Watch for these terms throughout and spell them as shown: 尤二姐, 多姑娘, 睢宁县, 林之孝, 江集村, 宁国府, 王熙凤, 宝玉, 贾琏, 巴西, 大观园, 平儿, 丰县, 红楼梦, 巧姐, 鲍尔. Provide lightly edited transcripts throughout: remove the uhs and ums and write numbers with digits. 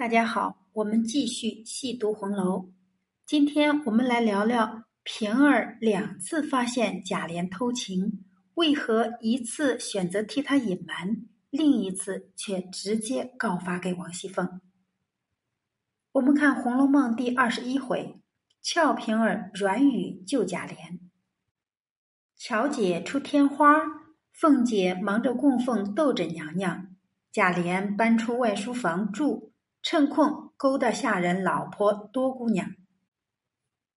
大家好，我们继续细读红楼。今天我们来聊聊平儿两次发现贾琏偷情，为何一次选择替他隐瞒，另一次却直接告发给王熙凤。我们看《红楼梦》第21回，俏平儿软语救贾琏。巧姐出天花，凤姐忙着供奉斗着娘娘，贾琏搬出外书房住，趁空勾搭下人老婆多姑娘。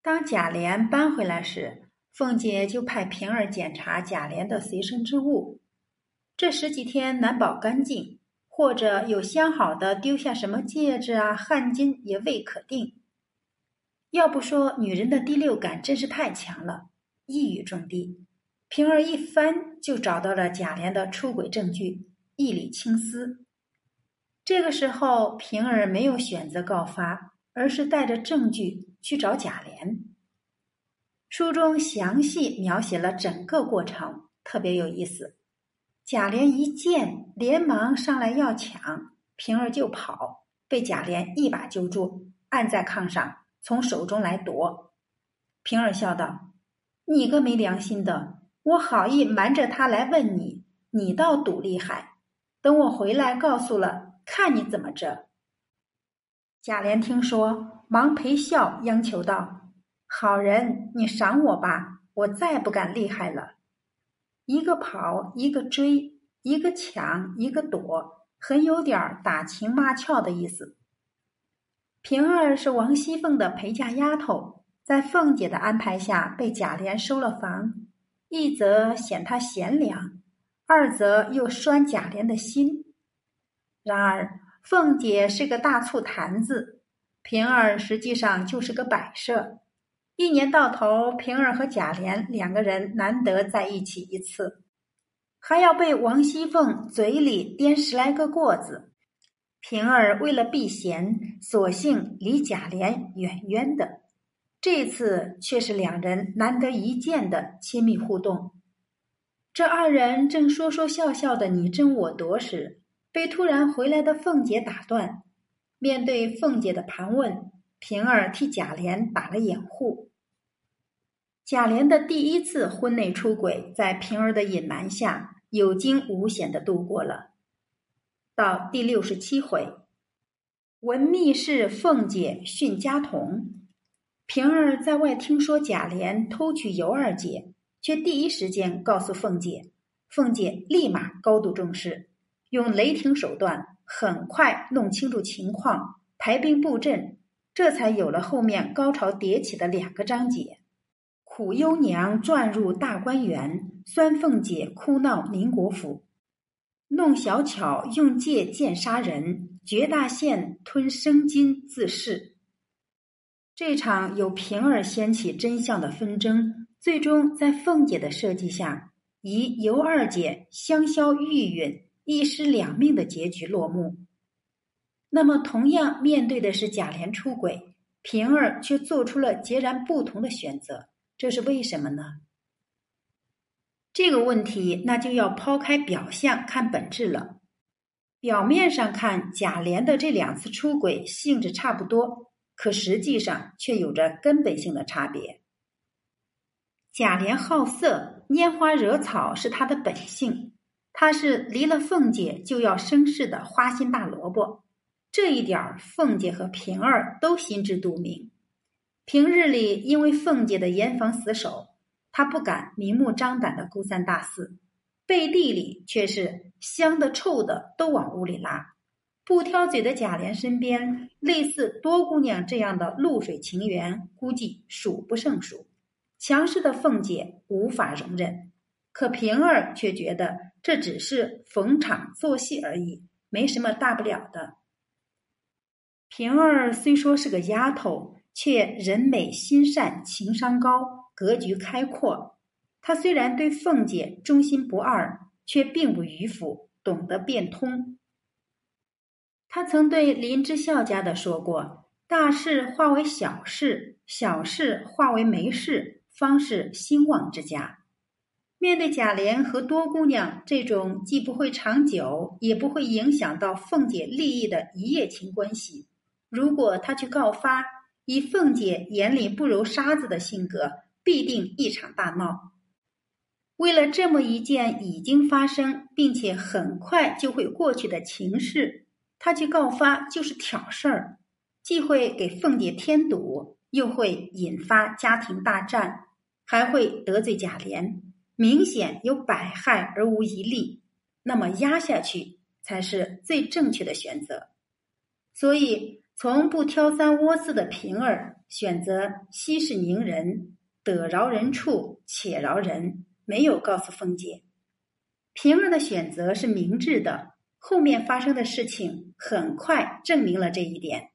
当贾琏搬回来时，凤姐就派平儿检查贾琏的随身之物，这十几天难保干净，或者有相好的丢下什么戒指啊汗巾也未可定。要不说女人的第六感真是太强了，一语中的，平儿一翻就找到了贾琏的出轨证据，一理清私。这个时候平儿没有选择告发，而是带着证据去找贾琏。书中详细描写了整个过程，特别有意思。贾琏一见，连忙上来要抢，平儿就跑，被贾琏一把揪住，按在炕上，从手中来夺。平儿笑道：“你个没良心的，我好意瞒着他来问你，你倒赌厉害，等我回来告诉了看你怎么着。”贾琏听说，忙陪笑央求道：“好人，你赏我吧，我再不敢厉害了。”一个跑，一个追，一个抢，一个躲，很有点打情骂俏的意思。平儿是王熙凤的陪嫁丫头，在凤姐的安排下被贾琏收了房，一则显她贤良，二则又拴贾琏的心。然而凤姐是个大醋坛子，平儿实际上就是个摆设。一年到头，平儿和贾琏两个人难得在一起一次，还要被王熙凤嘴里颠10来个过子。平儿为了避嫌，索性离贾琏远远的，这次却是两人难得一见的亲密互动。这二人正说说笑笑的你争我夺时，被突然回来的凤姐打断。面对凤姐的盘问，平儿替贾琏打了掩护。贾琏的第一次婚内出轨，在平儿的隐瞒下有惊无险地度过了。到第67回，闻密室凤姐训家童，平儿在外听说贾琏偷取尤二姐，却第一时间告诉凤姐，凤姐立马高度重视，用雷霆手段很快弄清楚情况，排兵布阵，这才有了后面高潮迭起的2个章节。苦幽娘转入大观园，酸凤姐哭闹宁国府，弄小巧用借剑杀人，绝大县吞生金自噬。这场由平儿掀起真相的纷争，最终在凤姐的设计下，以尤二姐香消玉殒一尸两命的结局落幕。那么同样面对的是贾琏出轨，平儿却做出了截然不同的选择，这是为什么呢？这个问题那就要抛开表象看本质了。表面上看，贾琏的这2次出轨性质差不多，可实际上却有着根本性的差别。贾琏好色，拈花惹草是他的本性，他是离了凤姐就要生事的花心大萝卜，这一点凤姐和平儿都心知肚明。平日里因为凤姐的严防死守，他不敢明目张胆的勾三搭四，背地里却是香的臭的都往屋里拉。不挑嘴的贾琏身边，类似多姑娘这样的露水情缘估计数不胜数，强势的凤姐无法容忍。可平儿却觉得这只是逢场作戏而已，没什么大不了的。平儿虽说是个丫头，却人美心善，情商高，格局开阔。她虽然对凤姐忠心不二，却并不迂腐，懂得变通。她曾对林之孝家的说过：“大事化为小事，小事化为没事，方是兴旺之家。”面对贾琏和多姑娘这种既不会长久，也不会影响到凤姐利益的一夜情关系，如果他去告发，以凤姐眼里不揉沙子的性格，必定一场大闹。为了这么一件已经发生并且很快就会过去的情事，他去告发就是挑事儿，既会给凤姐添堵，又会引发家庭大战，还会得罪贾琏，明显有百害而无一利，那么压下去才是最正确的选择。所以从不挑三窝四的平儿选择息事宁人，得饶人处且饶人，没有告诉凤姐。平儿的选择是明智的，后面发生的事情很快证明了这一点。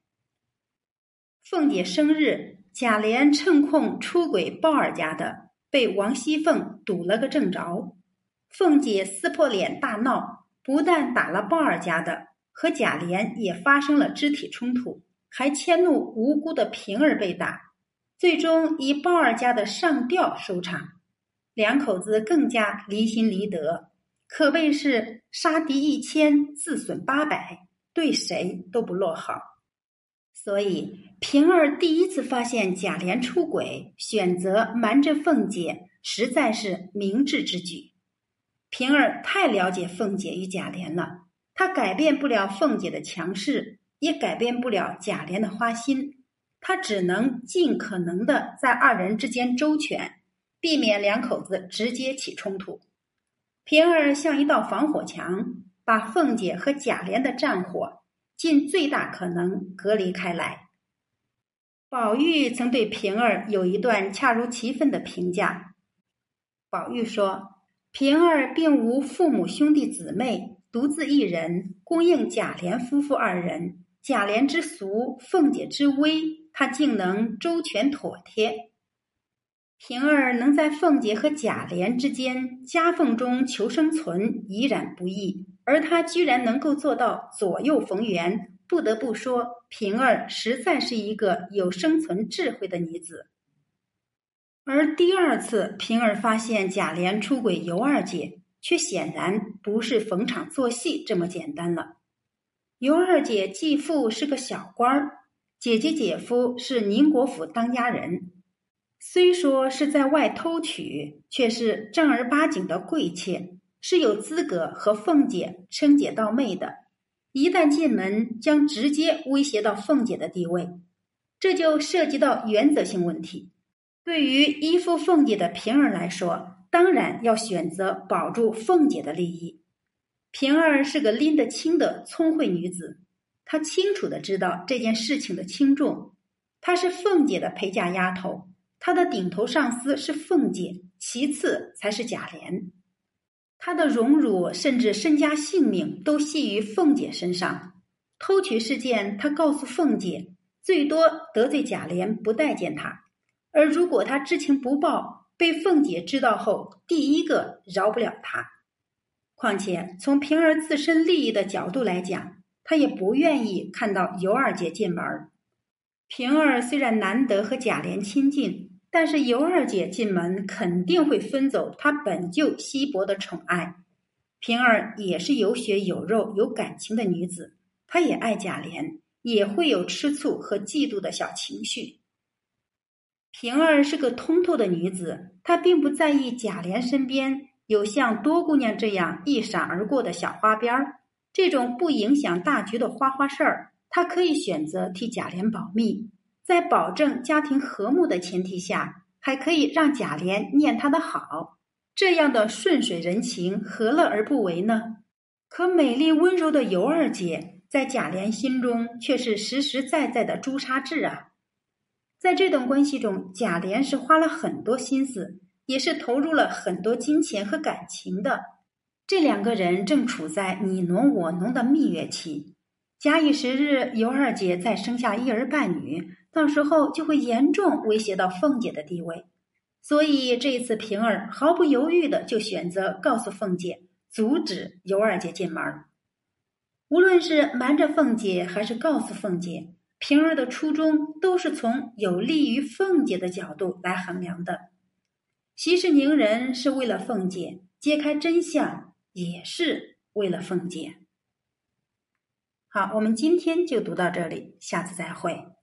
凤姐生日，贾琏趁空出轨鲍尔家的，被王熙凤堵了个正着。凤姐撕破脸大闹，不但打了鲍尔家的，和贾琏也发生了肢体冲突，还迁怒无辜的平儿被打，最终以鲍尔家的上吊收场。两口子更加离心离德，可谓是杀敌1000，自损800，对谁都不落好。所以平儿第一次发现贾琏出轨，选择瞒着凤姐，实在是明智之举。平儿太了解凤姐与贾琏了，她改变不了凤姐的强势，也改变不了贾琏的花心，她只能尽可能的在二人之间周全，避免两口子直接起冲突。平儿像一道防火墙，把凤姐和贾琏的战火尽最大可能隔离开来。宝玉曾对平儿有一段恰如其分的评价。宝玉说，平儿并无父母兄弟姊妹，独自一人供应贾琏夫妇二人，贾琏之俗，凤姐之威，她竟能周全妥帖。平儿能在凤姐和贾琏之间夹缝中求生存，已然不易，而她居然能够做到左右逢源，不得不说平儿实在是一个有生存智慧的女子。而第二次平儿发现贾琏出轨尤二姐，却显然不是逢场作戏这么简单了。尤二姐继父是个小官，姐姐姐夫是宁国府当家人，虽说是在外偷取，却是正儿八经的贵妾，是有资格和凤姐称姐道妹的，一旦进门将直接威胁到凤姐的地位，这就涉及到原则性问题。对于依附凤姐的平儿来说，当然要选择保住凤姐的利益。平儿是个拎得清的聪慧女子，她清楚地知道这件事情的轻重，她是凤姐的陪嫁丫头，他的顶头上司是凤姐，其次才是贾琏。他的荣辱甚至身家性命都系于凤姐身上。偷取事件他告诉凤姐，最多得罪贾琏不待见他，而如果他知情不报，被凤姐知道后，第一个饶不了他。况且从平儿自身利益的角度来讲，他也不愿意看到尤二姐进门。平儿虽然难得和贾琏亲近，但是尤二姐进门肯定会分走她本就稀薄的宠爱。平儿也是有血有肉有感情的女子，她也爱贾琏，也会有吃醋和嫉妒的小情绪。平儿是个通透的女子，她并不在意贾琏身边有像多姑娘这样一闪而过的小花边，这种不影响大局的花花事儿，她可以选择替贾琏保密，在保证家庭和睦的前提下，还可以让贾琏念他的好，这样的顺水人情何乐而不为呢？可美丽温柔的尤二姐在贾琏心中却是实实在在的朱砂痣啊。在这段关系中，贾琏是花了很多心思，也是投入了很多金钱和感情的。这两个人正处在你侬我侬的蜜月期，假以时日，尤二姐再生下一儿半女，到时候就会严重威胁到凤姐的地位。所以这一次平儿毫不犹豫的就选择告诉凤姐，阻止尤二姐进门。无论是瞒着凤姐还是告诉凤姐，平儿的初衷都是从有利于凤姐的角度来衡量的。息事宁人是为了凤姐，揭开真相也是为了凤姐。好，我们今天就读到这里，下次再会。